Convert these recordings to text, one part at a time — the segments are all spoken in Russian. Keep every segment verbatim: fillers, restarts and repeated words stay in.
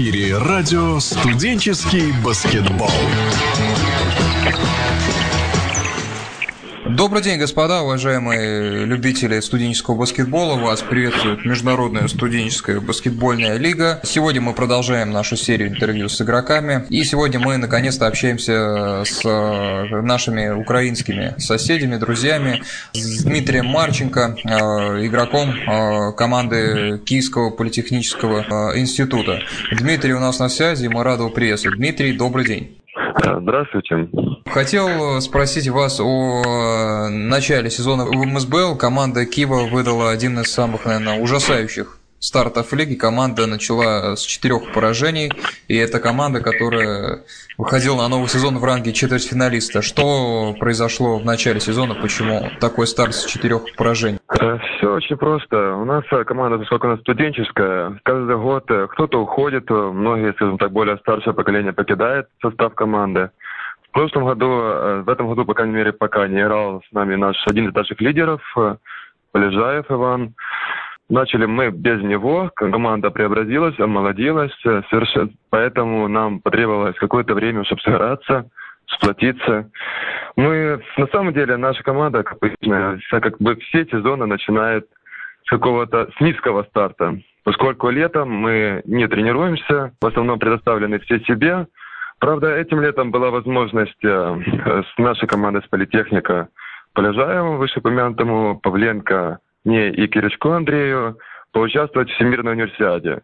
эфире радио «Студенческий баскетбол». Добрый день, господа, уважаемые любители студенческого баскетбола. Вас приветствует Международная студенческая баскетбольная лига. Сегодня мы продолжаем нашу серию интервью с игроками. И сегодня мы наконец-то общаемся с нашими украинскими соседями, друзьями, с Дмитрием Марченко, игроком команды Киевского политехнического института. Дмитрий у нас на связи, и мы рады его приветствовать. Дмитрий, добрый день. Здравствуйте. Хотел спросить вас о начале сезона в эм эс бэ эл. Команда Киева выдала один из самых, наверное, ужасающих стартов лиги. Команда начала с четырех поражений, и это команда, которая выходила на новый сезон в ранге четвертьфиналиста. Что произошло в начале сезона? Почему такой старт с четырех поражений? Все очень просто. У нас команда, поскольку она студенческая, каждый год кто-то уходит, многие, скажем так, более старшее поколение покидает состав команды. В прошлом году, в этом году, по крайней мере, пока не играл с нами наш один из наших лидеров, Полежаев Иван. Начали мы без него, команда преобразилась, омолодилась, совершенно... поэтому нам потребовалось какое-то время, чтобы сыграться, сплотиться. Мы, на самом деле, наша команда, как обычно, как бы все сезоны начинают с какого-то с низкого старта. Поскольку летом мы не тренируемся, в основном предоставлены все себе. Правда, этим летом была возможность с нашей командой, с политехника Полежаева, вышеупомянутому, Павленко, мне и Кирюшку Андрею, поучаствовать в Всемирной универсиаде.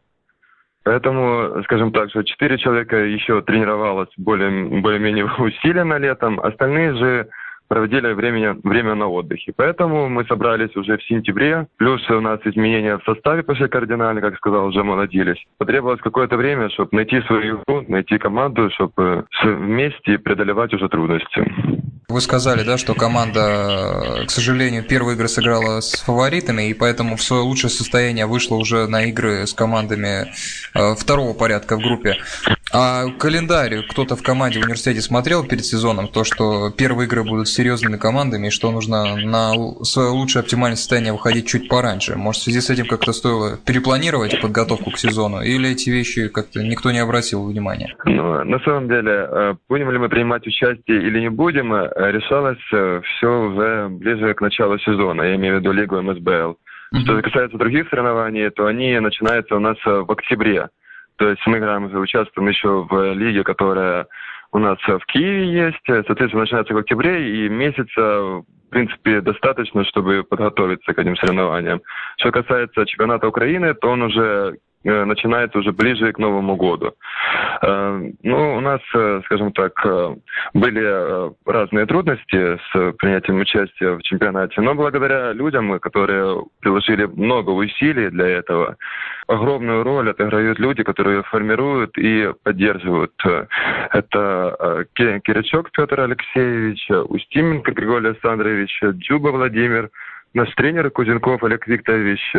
Поэтому, скажем так, что четыре человека еще тренировалось более, более-менее усиленно летом, остальные же проводили время, время на отдыхе. Поэтому мы собрались уже в сентябре, плюс у нас изменения в составе пошли кардинально, как сказал, уже молодились. Потребовалось какое-то время, чтобы найти свою игру, найти команду, чтобы вместе преодолевать уже трудности. Вы сказали, да, что команда, к сожалению, первые игры сыграла с фаворитами, и поэтому в свое лучшее состояние вышла уже на игры с командами второго порядка в группе. А календарь кто-то в команде в университете смотрел перед сезоном, то, что первые игры будут с серьезными командами, и что нужно на свое лучшее оптимальное состояние выходить чуть пораньше. Может, в связи с этим как-то стоило перепланировать подготовку к сезону, или эти вещи как-то никто не обратил внимания? Ну, на самом деле, будем ли мы принимать участие или не будем, решалось все уже ближе к началу сезона, я имею в виду лигу эм эс бэ эл. Что касается других соревнований, то они начинаются у нас в октябре. То есть мы играем, участвуем еще в лиге, которая у нас в Киеве есть. Соответственно, начинается в октябре, и месяца, в принципе, достаточно, чтобы подготовиться к этим соревнованиям. Что касается чемпионата Украины, то он уже начинается уже ближе к Новому году. Ну, у нас, скажем так, были разные трудности с принятием участия в чемпионате, но благодаря людям, которые приложили много усилий для этого, огромную роль отыграют люди, которые формируют и поддерживают. Это Кирячок Петр Алексеевич, Устименко Григорий Александрович, Джуба Владимир, наш тренер Кузенков Олег Викторович,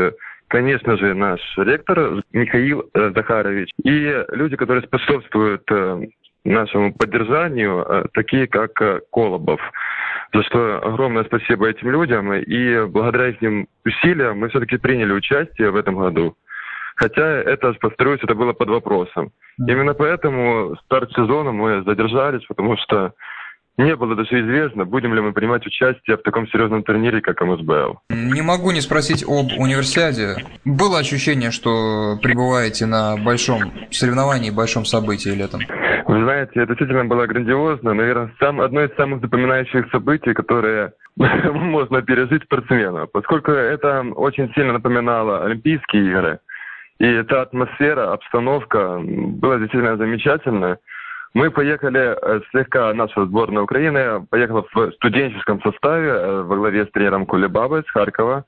конечно же, наш ректор Михаил Захарович и люди, которые способствуют нашему поддержанию, такие как Колобов. За что огромное спасибо этим людям, и благодаря их усилиям мы все-таки приняли участие в этом году. Хотя это, повторюсь, это было под вопросом. Именно поэтому старт сезона мы задержались, потому что не было даже известно, будем ли мы принимать участие в таком серьезном турнире, как эм эс бэ эл. Не могу не спросить об универсиаде. Было ощущение, что пребываете на большом соревновании, большом событии летом? Вы знаете, это действительно было грандиозно. Наверное, сам, одно из самых запоминающих событий, которые можно пережить спортсмену, поскольку это очень сильно напоминало Олимпийские игры. И эта атмосфера, обстановка была действительно замечательная. Мы поехали слегка, наша сборная Украины поехала в студенческом составе во главе с тренером Кулебабой из Харькова.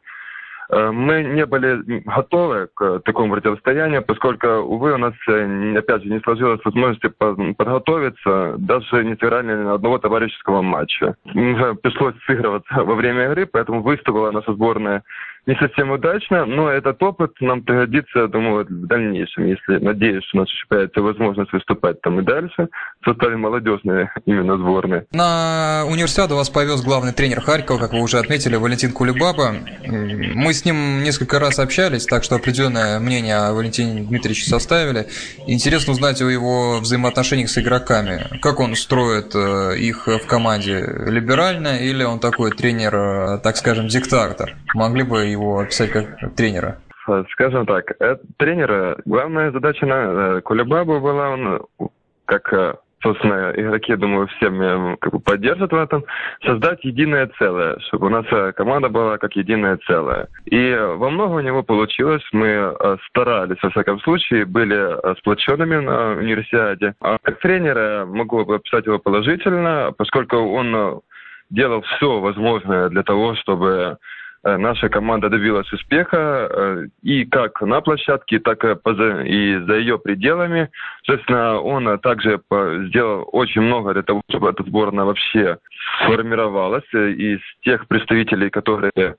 Мы не были готовы к такому противостоянию, поскольку, увы, у нас, опять же, не сложилось возможности подготовиться, даже не сыграли ни одного товарищеского матча. Пришлось сыгрываться во время игры, поэтому выступила наша сборная не совсем удачно, но этот опыт нам пригодится, я думаю, в дальнейшем. Если, надеюсь, что у нас еще появится возможность выступать там и дальше в составе молодежной именно сборной. На универсиаду вас повез главный тренер Харькова, как вы уже отметили, Валентин Кулебаба. Мы с ним несколько раз общались, так что определенное мнение о Валентине Дмитриевиче составили. Интересно узнать о его взаимоотношениях с игроками. Как он строит их в команде? Либерально или он такой тренер, так скажем, диктатор? Могли бы его описать как тренера? Скажем так, тренера, главная задача на Кулебабу была, он, как, собственно, игроки, я думаю, всем как бы поддержат в этом, создать единое целое, чтобы у нас команда была как единое целое. И во многом у него получилось, мы старались, во всяком случае, были сплоченными на универсиаде. А как тренера могу описать его положительно, поскольку он делал все возможное для того, чтобы наша команда добилась успеха и как на площадке, так и за ее пределами. Собственно, он также сделал очень много для того, чтобы эта сборная вообще сформировалась из тех представителей, которые,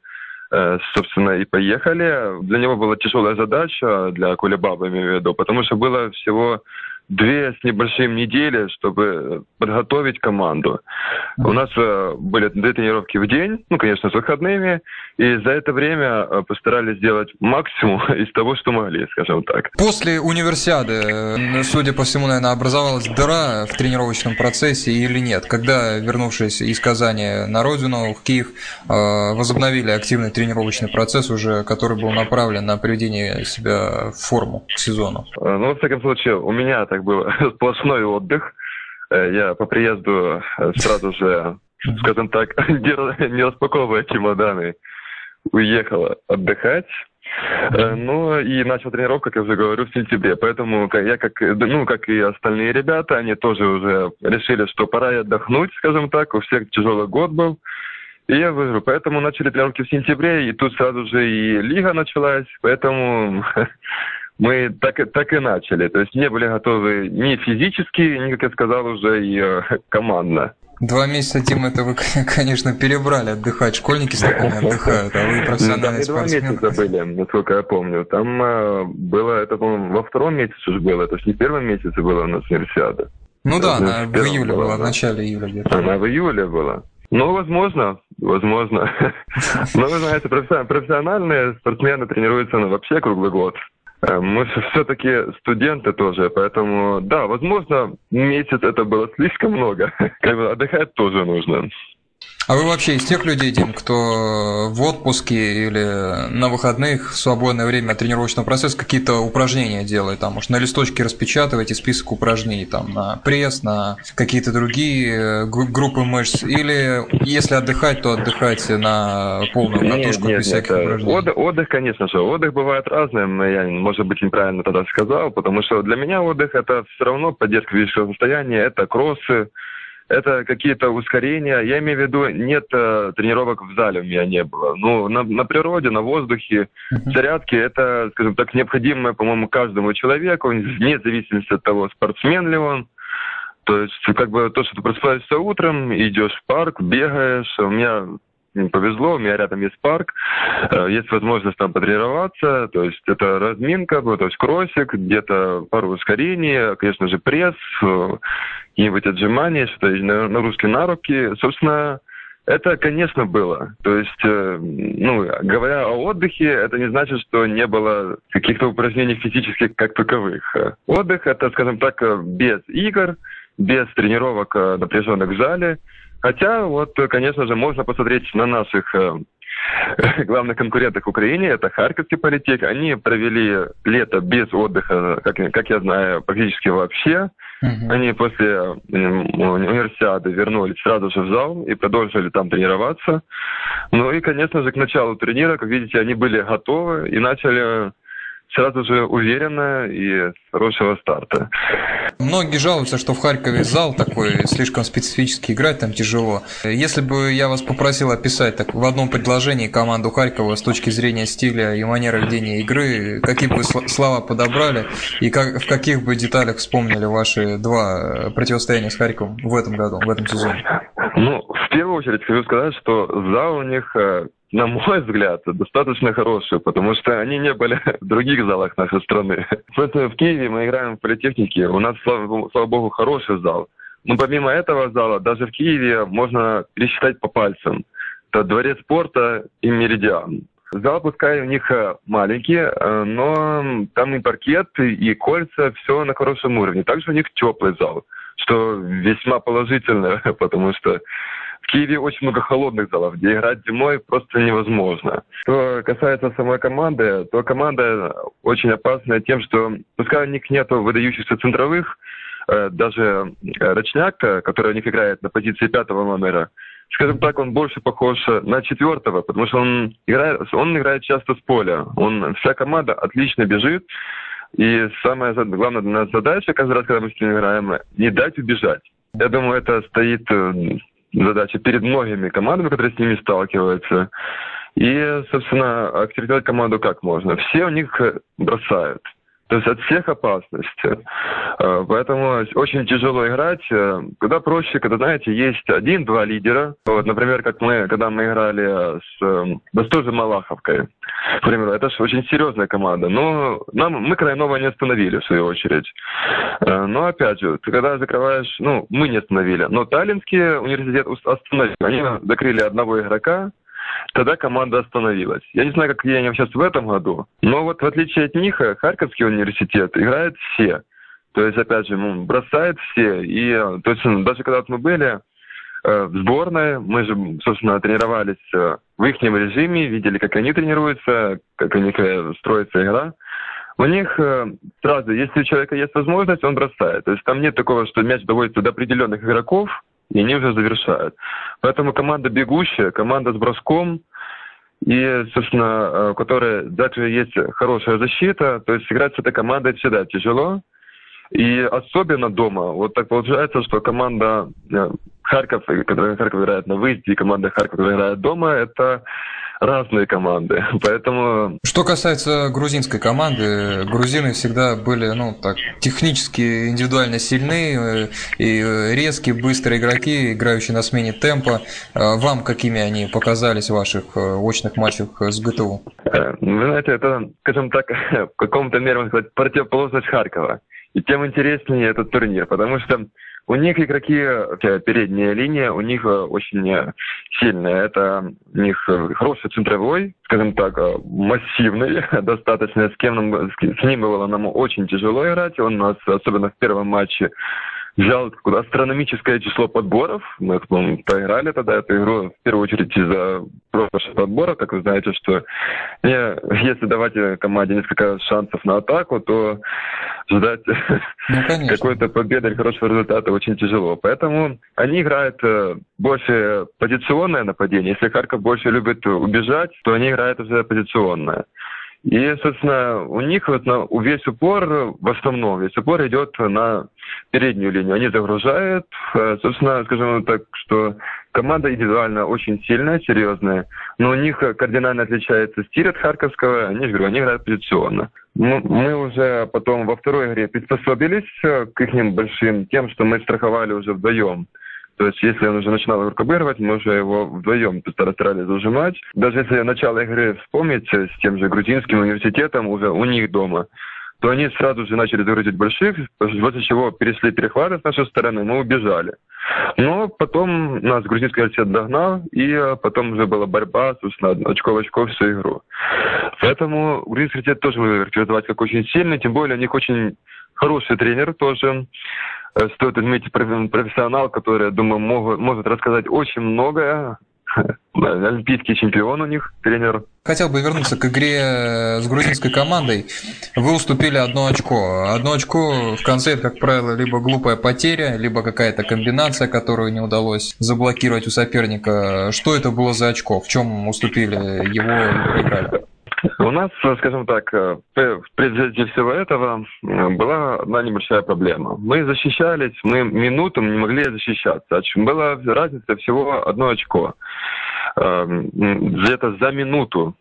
собственно, и поехали. Для него была тяжелая задача, для Кулебабы, имею в виду, потому что было всего две с небольшим недели, чтобы подготовить команду. У нас э, были две тренировки в день, ну, конечно, с выходными, и за это время постарались сделать максимум из того, что могли, скажем так. После универсиады, судя по всему, наверное, образовалась дыра в тренировочном процессе или нет? Когда, вернувшись из Казани на родину, в Киев, э, возобновили активный тренировочный процесс уже, который был направлен на приведение себя в форму к сезону? Э, ну, во всяком случае, у меня так было сплошной отдых. Я по приезду сразу же, скажем так, не распаковывая чемоданы, уехал отдыхать. Ну и начал тренировку, как я уже говорю, в сентябре. Поэтому я, как, ну, как и остальные ребята, они тоже уже решили, что пора отдохнуть, скажем так. У всех тяжелый год был. И я выиграл. Поэтому начали тренировки в сентябре, и тут сразу же и лига началась. Поэтому мы так, так и начали. То есть не были готовы ни физически, ни, как я сказал, уже и командно. Два месяца, Тим, это вы, конечно, перебрали отдыхать. Школьники с такими отдыхают, а вы профессиональные спортсмены. Два месяца были, насколько я помню. Там было, это, по-моему, во втором месяце уже было. То есть не в первом месяце была у нас универсиада. Ну да, она в июле была, в начале июля где-то. Она в июле была. Ну, возможно, возможно. Но вы знаете, профессиональные спортсмены тренируются вообще круглый год. Мы все-таки студенты тоже, поэтому, да, возможно, месяц это было слишком много. Как бы отдыхать тоже нужно. А вы вообще из тех людей, Дим, кто в отпуске или на выходных в свободное время от тренировочного процесса какие-то упражнения делает? Там, может, на листочке распечатываете список упражнений там, на пресс, на какие-то другие группы мышц? Или если отдыхать, то отдыхать на полную катушку без всяких нет. упражнений? Отдых, отдых, конечно же. Отдых бывает разным. Я, может быть, неправильно тогда сказал, потому что для меня отдых – это все равно поддержка физического состояния, это кроссы, это какие-то ускорения. Я имею в виду, нет э, тренировок в зале у меня не было. Ну, на, на природе, на воздухе, uh-huh. зарядки, это, скажем так, необходимое, по-моему, каждому человеку, вне зависимости от того, спортсмен ли он. То есть, как бы, то, что ты просыпаешься утром, идешь в парк, бегаешь. У меня повезло, у меня рядом есть парк, э, есть возможность там потренироваться. То есть, это разминка, то есть, кроссик, где-то пару ускорений, конечно же, пресс, э, какие-нибудь отжимания, что-то нагрузки на руки. Собственно, это, конечно, было. То есть, ну, говоря о отдыхе, это не значит, что не было каких-то упражнений физических как таковых. Отдых – это, скажем так, без игр, без тренировок напряженных в зале. Хотя, вот, конечно же, можно посмотреть на наших главных конкурентах в Украине, это Харьковский политех. Они провели лето без отдыха, как, как я знаю, практически вообще. Uh-huh. Они после универсиады вернулись сразу же в зал и продолжили там тренироваться. Ну и, конечно же, к началу турнира, как видите, они были готовы и начали сразу же уверенно и с хорошего старта. Многие жалуются, что в Харькове зал такой слишком специфический, играть там тяжело. Если бы я вас попросил описать так в одном предложении команду Харькова с точки зрения стиля и манеры ведения игры, какие бы вы слова подобрали и как, в каких бы деталях вспомнили ваши два противостояния с Харьковом в этом году, в этом сезоне? Ну, в первую очередь хочу сказать, что зал у них на мой взгляд, достаточно хорошие, потому что они не были в других залах нашей страны. Поэтому в Киеве мы играем в политехнике, у нас, слава, слава богу, хороший зал. Но помимо этого зала, даже в Киеве можно пересчитать по пальцам. Это Дворец спорта и Меридиан. Зал, пускай у них маленький, но там и паркет, и кольца, все на хорошем уровне. Также у них теплый зал, что весьма положительно, потому что в Киеве очень много холодных залов, где играть зимой просто невозможно. Что касается самой команды, то команда очень опасная тем, что пускай у них нет выдающихся центровых, даже Рочняк, который у них играет на позиции пятого номера, скажем так, он больше похож на четвертого, потому что он играет, он играет часто с поля. Он, вся команда отлично бежит. И самая главная для нас задача, каждый раз, когда мы с ним играем, не дать убежать. Я думаю, это стоит задача перед многими командами, которые с ними сталкиваются. И, собственно, активировать команду как можно. Все у них бросают. То есть от всех опасность. Поэтому очень тяжело играть. Когда проще, когда, знаете, есть один-два лидера. Вот, например, как мы, когда мы играли с, да, с той же Малаховкой, к примеру, это же очень серьезная команда. Но нам, мы Крайнова не остановили, в свою очередь. Но, опять же, ты когда закрываешь... Ну, мы не остановили. Но Таллинский университет остановил. Они закрыли одного игрока. Тогда команда остановилась. Я не знаю, как они сейчас в этом году, но вот в отличие от них, Харьковский университет играет все. То есть, опять же, бросает все. И то есть, даже когда мы были в сборной, мы же, собственно, тренировались в их режиме, видели, как они тренируются, как у них строится игра. У них сразу, если у человека есть возможность, он бросает. То есть там нет такого, что мяч доводится до определенных игроков, и они уже завершают. Поэтому команда бегущая, команда с броском, и, собственно, у которой даже есть хорошая защита, то есть играть с этой командой всегда тяжело. И особенно дома. Вот так получается, что команда Харьков, которая Харьков играет на выезде, и команда Харьков играет дома, это разные команды. Поэтому... Что касается грузинской команды, грузины всегда были, ну, так, технически индивидуально сильны, и резкие, быстрые игроки, играющие на смене темпа. Вам какими они показались в ваших очных матчах с ГТУ? Вы знаете, это, скажем так, в каком-то мере, можно сказать, противоположность Харькова. И тем интереснее этот турнир, потому что у них игроки, передняя линия, у них очень сильная. Это у них хороший центровой, скажем так, массивный достаточно. С, кем нам, с ним было нам очень тяжело играть. Он нас, особенно в первом матче, взял астрономическое число подборов. Мы проиграли тогда эту игру, в первую очередь, из-за прошлых подборов. Как вы знаете, что если давать команде несколько шансов на атаку, то ждать ну, какой-то победы или хорошего результата очень тяжело. Поэтому они играют больше позиционное нападение. Если Харьков больше любит убежать, то они играют уже позиционное. И, собственно, у них вот на, весь упор, в основном, весь упор идет на переднюю линию. Они загружают. Собственно, скажем так, что команда индивидуально очень сильная, серьезная, но у них кардинально отличается стиль от харьковского. Они, говорю, они играют позиционно. Мы уже потом во второй игре приспособились к их большим тем, что мы страховали уже вдвоем. То есть, если он уже начинал рукобыровать, мы уже его вдвоем старались зажимать. Даже если начало игры вспомнить с тем же грузинским университетом уже у них дома, то они сразу же начали загрузить больших, после чего перешли перехваты с нашей стороны, мы убежали. Но потом нас грузинский университет догнал, и потом уже была борьба, собственно, очко в очко всю игру. Поэтому грузинский университет тоже можно характеризовать как очень сильный, тем более у них очень хороший тренер тоже. Стоит отметить профессионал, который, думаю, мог, может рассказать очень многое. Олимпийский чемпион у них, тренер. Хотел бы вернуться к игре с грузинской командой. Вы уступили одно очко. Одно очко в конце, это, как правило, либо глупая потеря, либо какая-то комбинация, которую не удалось заблокировать у соперника. Что это было за очко? В чем уступили его и проиграли? У нас, скажем так, прежде всего этого была одна небольшая проблема. Мы защищались, мы минуту не могли защищаться. Была разница всего одно очко. Где-то за минуту.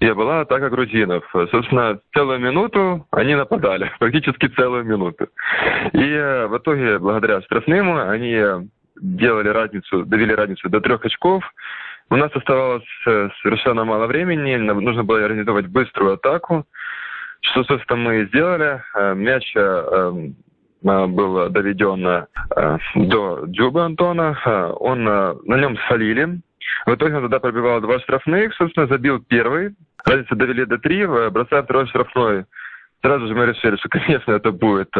И была атака грузинов. Собственно, целую минуту они нападали. Практически целую минуту. И в итоге, благодаря штрафным, они делали разницу, довели разницу до трех очков. У нас оставалось совершенно мало времени, нам нужно было организовать быструю атаку, что, собственно, мы и сделали. Мяч был доведен до Дзюбы Антона, он, на нем солили. В итоге он тогда пробивал два штрафных, собственно, забил первый. Разницу довели до три, бросая второй штрафной. Сразу же мы решили, что, конечно, это будет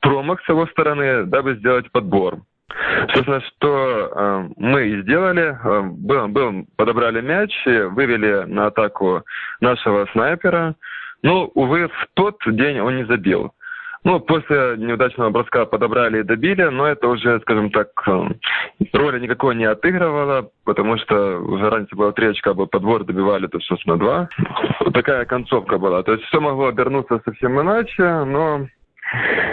промах с его стороны, дабы сделать подбор. Собственно, что э, мы и сделали, э, был, был, подобрали мяч, вывели на атаку нашего снайпера. Но, увы, в тот день он не забил. Ну, после неудачного броска подобрали и добили, но это уже, скажем так, э, роли никакой не отыгрывало, потому что уже раньше было три очка, был подбор, добивали, то есть на два. Вот такая концовка была. То есть все могло обернуться совсем иначе, но...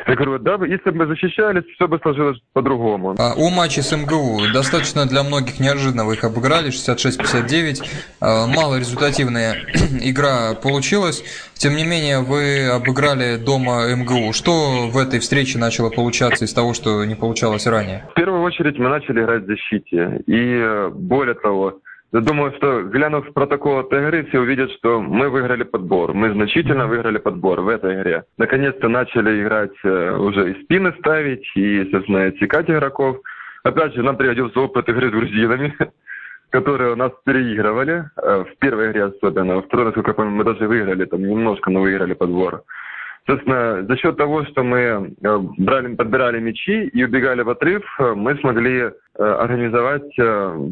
Я говорю, да, если бы мы защищались, все бы сложилось по-другому. А, о матче с МГУ. Достаточно для многих неожиданно их обыграли, шестьдесят шесть пятьдесят девять. А, малорезультативная игра получилась. Тем не менее, вы обыграли дома МГУ. Что в этой встрече начало получаться из того, что не получалось ранее? В первую очередь мы начали играть в защите. И более того, я думаю, что, глянув протокол этой игры, все увидят, что мы выиграли подбор. Мы значительно выиграли подбор в этой игре. Наконец-то начали играть уже и спины ставить, и, собственно, отсекать игроков. Опять же, нам пригодился опыт игры с грузинами, которые у нас переигрывали. В первой игре особенно. Во второй, насколько я помню, мы даже выиграли, там немножко, но выиграли подбор. Собственно, за счет того, что мы брали, подбирали мячи и убегали в отрыв, мы смогли организовать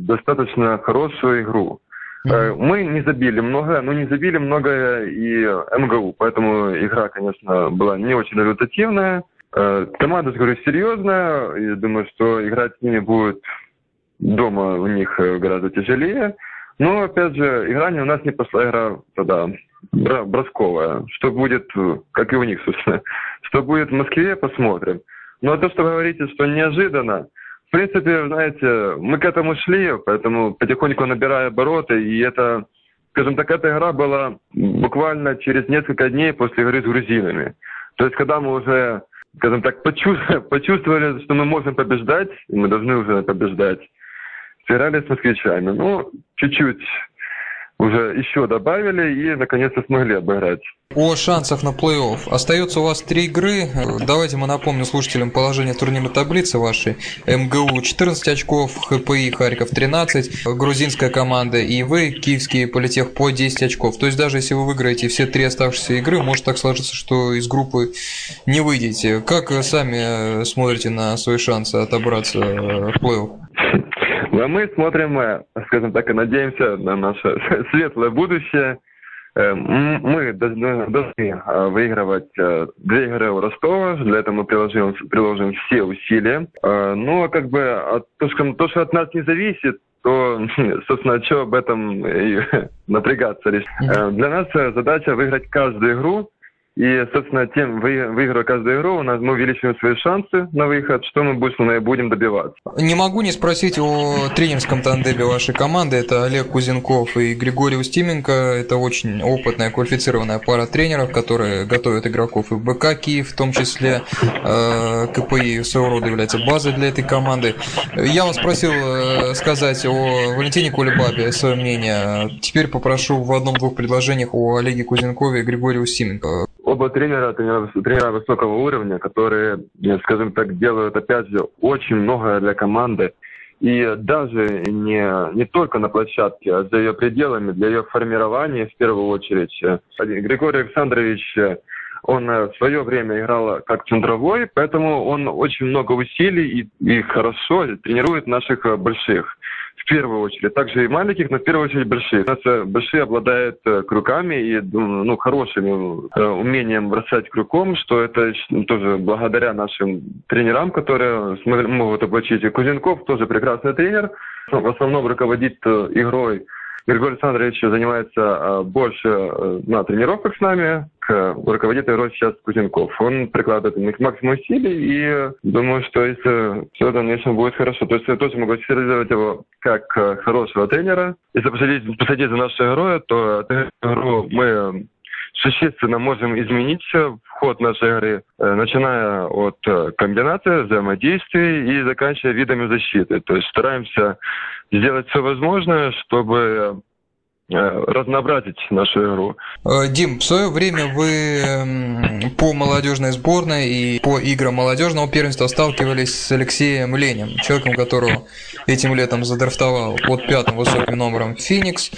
достаточно хорошую игру. Mm-hmm. Мы не забили много, но не забили много и МГУ, поэтому игра, конечно, была не очень результативная. Команда, говорю, серьезная, я думаю, что играть с ними будет дома у них гораздо тяжелее. Но, опять же, игра у нас не пошла, игра тогда бросковая. Что будет, как и у них, собственно. Что будет в Москве, посмотрим. Но то, что вы говорите, что неожиданно, в принципе, знаете, мы к этому шли, поэтому потихоньку набирая обороты, и это, скажем так, эта игра была буквально через несколько дней после игры с грузинами. То есть, когда мы уже, скажем так, почувствовали, что мы можем побеждать, и мы должны уже побеждать, сыграли с москвичами. Ну, чуть-чуть уже еще добавили и, наконец-то, смогли обыграть. О шансах на плей-офф. Остается у вас три игры. Давайте мы напомним слушателям положение турнирной таблицы вашей. МГУ четырнадцать очков, ХПИ Харьков тринадцать, грузинская команда и вы, Киевский политех по десять очков. То есть даже если вы выиграете все три оставшиеся игры, может так сложиться, что из группы не выйдете. Как сами смотрите на свои шансы отобраться в плей-офф? А мы смотрим, скажем так, и надеемся на наше светлое будущее. Мы должны выигрывать две игры у Ростова, для этого мы приложим, приложим все усилия. Но как бы то, что от нас не зависит, то, собственно, что об этом и напрягаться лишь. Для нас задача выиграть каждую игру. И, собственно, тем, выигрывая каждую игру, у нас мы увеличиваем свои шансы на выход, что мы будем добиваться. Не могу не спросить о тренерском тандеме вашей команды. Это Олег Кузенков и Григорий Устименко. Это очень опытная, квалифицированная пара тренеров, которые готовят игроков и в БК Киев, в том числе КПИ своего рода является базой для этой команды. Я вас просил сказать о Валентине Кулебабе свое мнение. Теперь попрошу в одном-двух предложениях о Олеге Кузенкове и Григории Устименко. Оба тренера, тренера, тренера высокого уровня, которые, скажем так, делают, опять же, очень многое для команды. И даже не, не только на площадке, а за ее пределами, для ее формирования в первую очередь. Григорий Александрович, он в свое время играл как центровой, поэтому он очень много усилий и, и хорошо тренирует наших больших. В первую очередь. Также и маленьких, но в первую очередь больших. У нас большие обладают крюками и ну, хорошим э, умением бросать крюком, что это тоже благодаря нашим тренерам, которые смогли, могут облачить. И Кузенков тоже прекрасный тренер. В основном руководит игрой. Григорий Александрович занимается больше на тренировках с нами. Руководит игрой сейчас Кузенков. Он прикладывает максимум усилий, и думаю, что если все в дальнейшем будет хорошо. То есть я тоже могу сервировать его как хорошего тренера. Если посадить, посадить за нашу игру, то эту игру мы существенно можем изменить ход нашей игры, начиная от комбинации, взаимодействий и заканчивая видами защиты. То есть стараемся сделать все возможное, чтобы разнообразить нашу игру. Дим, в свое время вы по молодежной сборной и по играм молодежного первенства сталкивались с Алексеем Ленем, человеком, которого этим летом задрафтовал под пятым высоким номером «Феникс».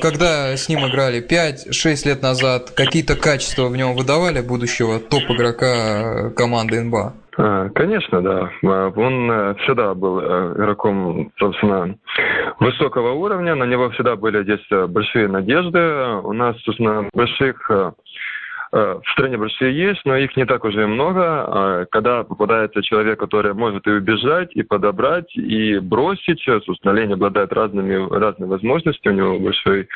Когда с ним играли пять-шесть лет назад, какие-то качества в нем выдавали будущего топ-игрока команды эн бэ а? Конечно, да. Он всегда был игроком, собственно, высокого уровня. На него всегда были здесь большие надежды. У нас, собственно, больших в стране большие есть, но их не так уже и много. Когда попадается человек, который может и убежать, и подобрать, и бросить, собственно, Лень обладает разными, разными возможностями, у него большой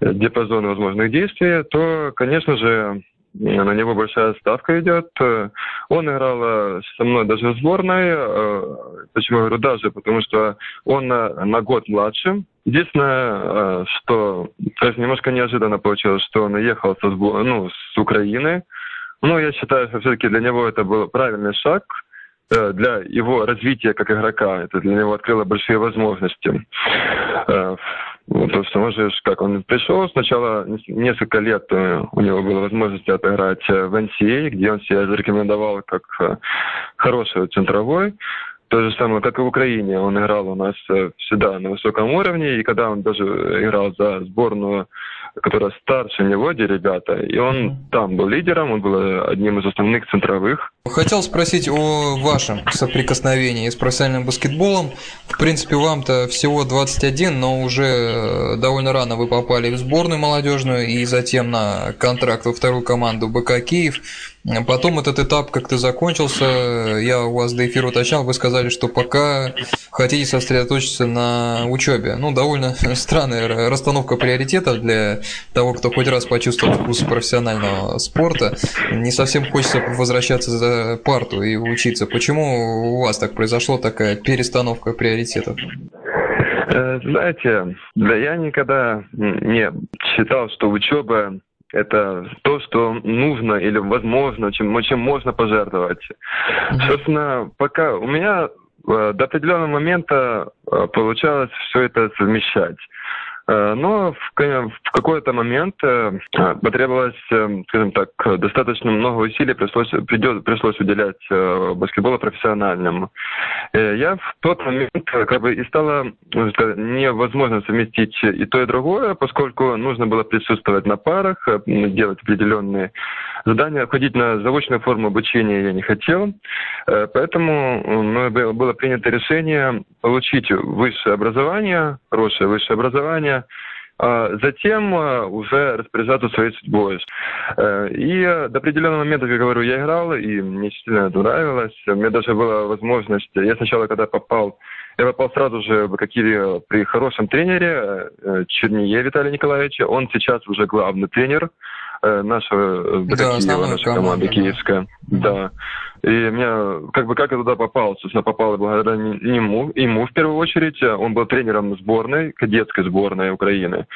диапазон возможных действий, то, конечно же, на него большая ставка идет. Он играл со мной даже в сборной. Почему я говорю даже? Потому что он на, на год младше. Единственное, что то есть немножко неожиданно получилось, что он уехал со, ну, с Украины. Но я считаю, что все-таки для него это был правильный шаг. Для его развития как игрока. Это для него открыло большие возможности. Потому что, можешь, как он пришел, сначала несколько лет у него была возможность отыграть в эн си эй эй, где он себя зарекомендовал как хороший центровой. То же самое, как и в Украине. Он играл у нас всегда на высоком уровне. И когда он даже играл за сборную, которая старше него, где ребята, и он там был лидером, он был одним из основных центровых. Хотел спросить о вашем соприкосновении с профессиональным баскетболом. В принципе, вам-то всего двадцать один, но уже довольно рано вы попали в сборную молодежную и затем на контракт во вторую команду БК Киев. Потом этот этап как-то закончился. Я у вас до эфира уточнял, вы сказали, что пока хотите сосредоточиться на учебе. Ну, довольно странная расстановка приоритетов для того, кто хоть раз почувствовал вкус профессионального спорта. Не совсем хочется возвращаться за парту и учиться. Почему у вас так произошло, такая перестановка приоритетов? Знаете, да, я никогда не считал, что учеба — это то, что нужно или возможно, чем, чем можно пожертвовать. Mm-hmm. Собственно, пока у меня э, до определенного момента э, получалось все это совмещать. Э, но в, в какой-то момент э, потребовалось, э, скажем так, достаточно много усилий пришлось, придет, пришлось уделять э, баскетболу профессиональному. Э, я в тот момент как бы и стало невозможно совместить и то, и другое, поскольку нужно было присутствовать на парах, делать определенные задания, ходить на заочную форму обучения я не хотел. Поэтому было принято решение получить высшее образование, хорошее высшее образование, а затем уже распоряжаться своей судьбой. И до определенного момента, как я говорю, я играл, и мне сильно нравилось. У меня даже была возможность, я сначала, когда попал, я попал сразу же в Киеве при хорошем тренере Черниеве Виталия Николаевича. Он сейчас уже главный тренер нашего БК да, Киева, нашей команда, команды да. Киевская. Да. И меня, как бы как я туда попал, собственно, попал благодаря ему, ему в первую очередь. Он был тренером сборной, кадетской сборной Украины.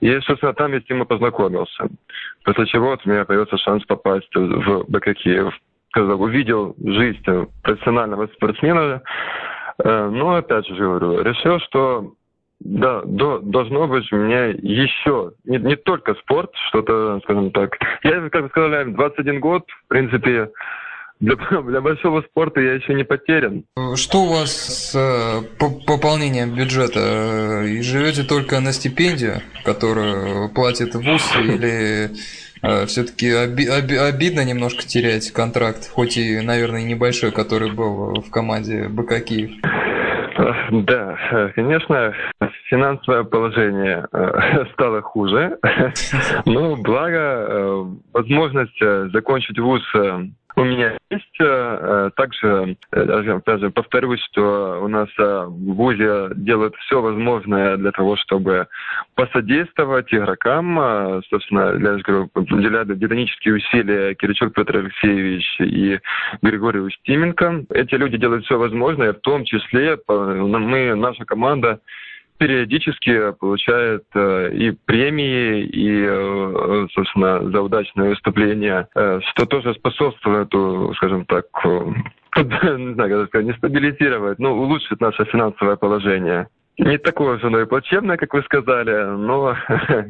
И, собственно, там я с ним и познакомился. После чего вот у меня появился шанс попасть в БК Киев. Когда увидел жизнь профессионального спортсмена, но, опять же говорю, решил, что да, до, должно быть у меня еще, не, не только спорт, что-то, скажем так. Я, как бы сказали, двадцать один год, в принципе, для, для большого спорта я еще не потерян. Что у вас с э, пополнением бюджета? И живете только на стипендию, которую платит вуз, или э, все-таки оби- оби- обидно немножко терять контракт, хоть и, наверное, небольшой, который был в команде БК Киев? Да, конечно, финансовое положение стало хуже, но благо возможность закончить вуз у меня есть. Также, даже повторюсь, что у нас в вузе делают все возможное для того, чтобы посодействовать игрокам. Собственно, я же говорю, уделяют титанические усилия Кирячок Петр Алексеевич и Григорий Устименко. Эти люди делают все возможное, в том числе мы, наша команда периодически получает и премии, и, собственно, за удачное выступление, что тоже способствует, скажем так, не знаю, как сказать, не стабилизирует, но улучшит наше финансовое положение. Не такое же, но и плачевное, как вы сказали, но...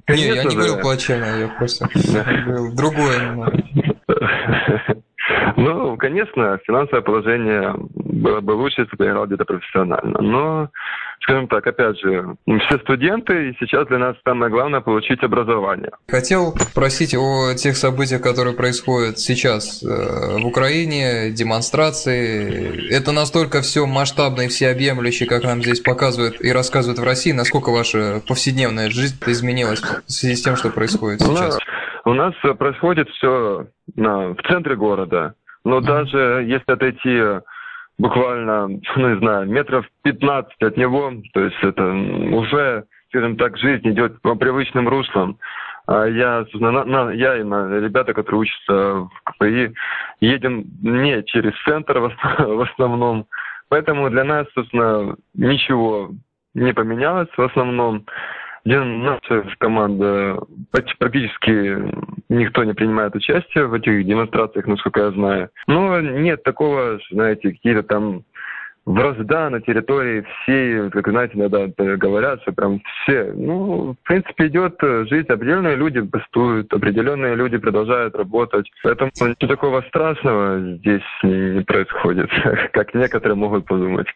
Не, я не говорю плачевное, я просто говорил другое немного. Ну, конечно, финансовое положение было бы лучше, если бы я играл где-то профессионально. Но, скажем так, опять же, все студенты, и сейчас для нас самое главное – получить образование. Хотел спросить о тех событиях, которые происходят сейчас в Украине, демонстрации. Это настолько все масштабно и всеобъемлюще, как нам здесь показывают и рассказывают в России. Насколько ваша повседневная жизнь изменилась в связи с тем, что происходит сейчас? У нас происходит все в центре города, но даже если отойти буквально, ну не знаю, метров пятнадцать от него, то есть это уже, скажем так, жизнь идет по привычным руслам. Я, я и ребята, которые учатся в КПИ, едем не через центр в основном, поэтому для нас, собственно, ничего не поменялось в основном. Где наша команда, практически никто не принимает участие в этих демонстрациях, насколько я знаю. Но нет такого, знаете, какие-то там вражда на территории всей, как, знаете, иногда говорят, что прям все. Ну, в принципе, идет жизнь. Определенные люди бастуют, определенные люди продолжают работать. Поэтому ничего такого страшного здесь не происходит, как некоторые могут подумать.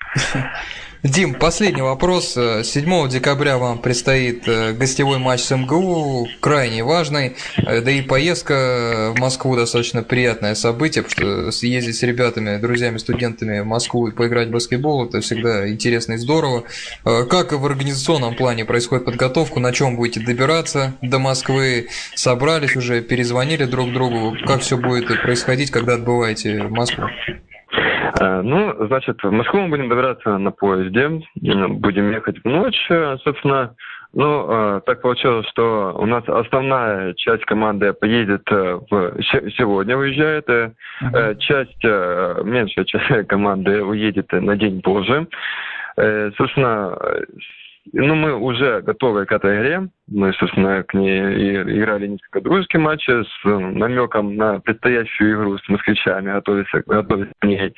Дим, последний вопрос. седьмого декабря вам предстоит гостевой матч с МГУ, крайне важный, да и поездка в Москву достаточно приятное событие, потому что съездить с ребятами, друзьями, студентами в Москву и поиграть в баскетбол, это всегда интересно и здорово. Как в организационном плане происходит подготовка, на чем будете добираться до Москвы, собрались уже, перезвонили друг другу, как все будет происходить, когда отбываете в Москву? Ну, значит, в Москву мы будем добираться на поезде, будем ехать в ночь, собственно. Ну, так получилось, что у нас основная часть команды поедет в... сегодня уезжает, mm-hmm. часть, меньшая часть команды уедет на день позже. Собственно, ну, мы уже готовы к этой игре. Мы, собственно, к ней играли несколько дружеских матчей с намеком на предстоящую игру с москвичами, готовились, готовились к ней.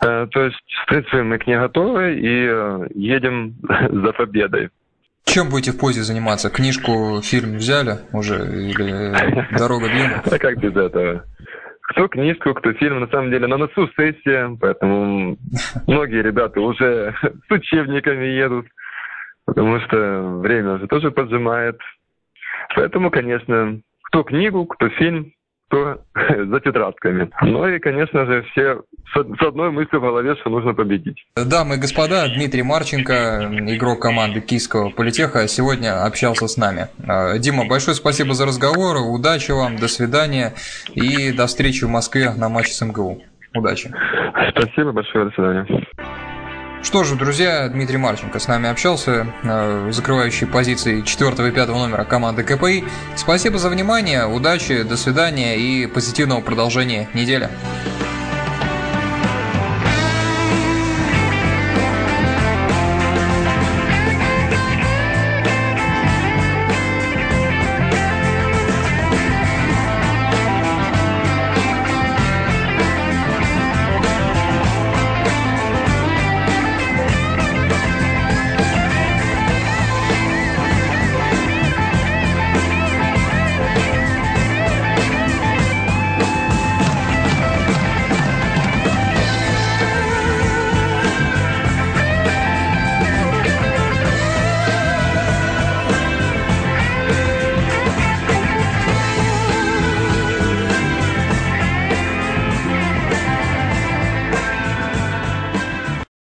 То есть, в принципе, мы к ней готовы и едем за победой. Чем будете в позе заниматься? Книжку, фильм взяли уже? Или «Дорога длинная»? А как без этого? Кто книжку, кто фильм. На самом деле на носу сессия, поэтому многие ребята уже с учебниками едут. Потому что время уже тоже поджимает. Поэтому, конечно, кто книгу, кто фильм, кто за тетрадками. Ну и, конечно же, все с одной мыслью в голове, что нужно победить. Дамы и господа, Дмитрий Марченко, игрок команды Киевского политеха, сегодня общался с нами. Дима, большое спасибо за разговор, удачи вам, до свидания и до встречи в Москве на матче с МГУ. Удачи. Спасибо большое, до свидания. Что же, друзья, Дмитрий Марченко с нами общался, закрывающий позиции четвёртого и пятого номера команды КПИ. Спасибо за внимание, удачи, до свидания и позитивного продолжения недели.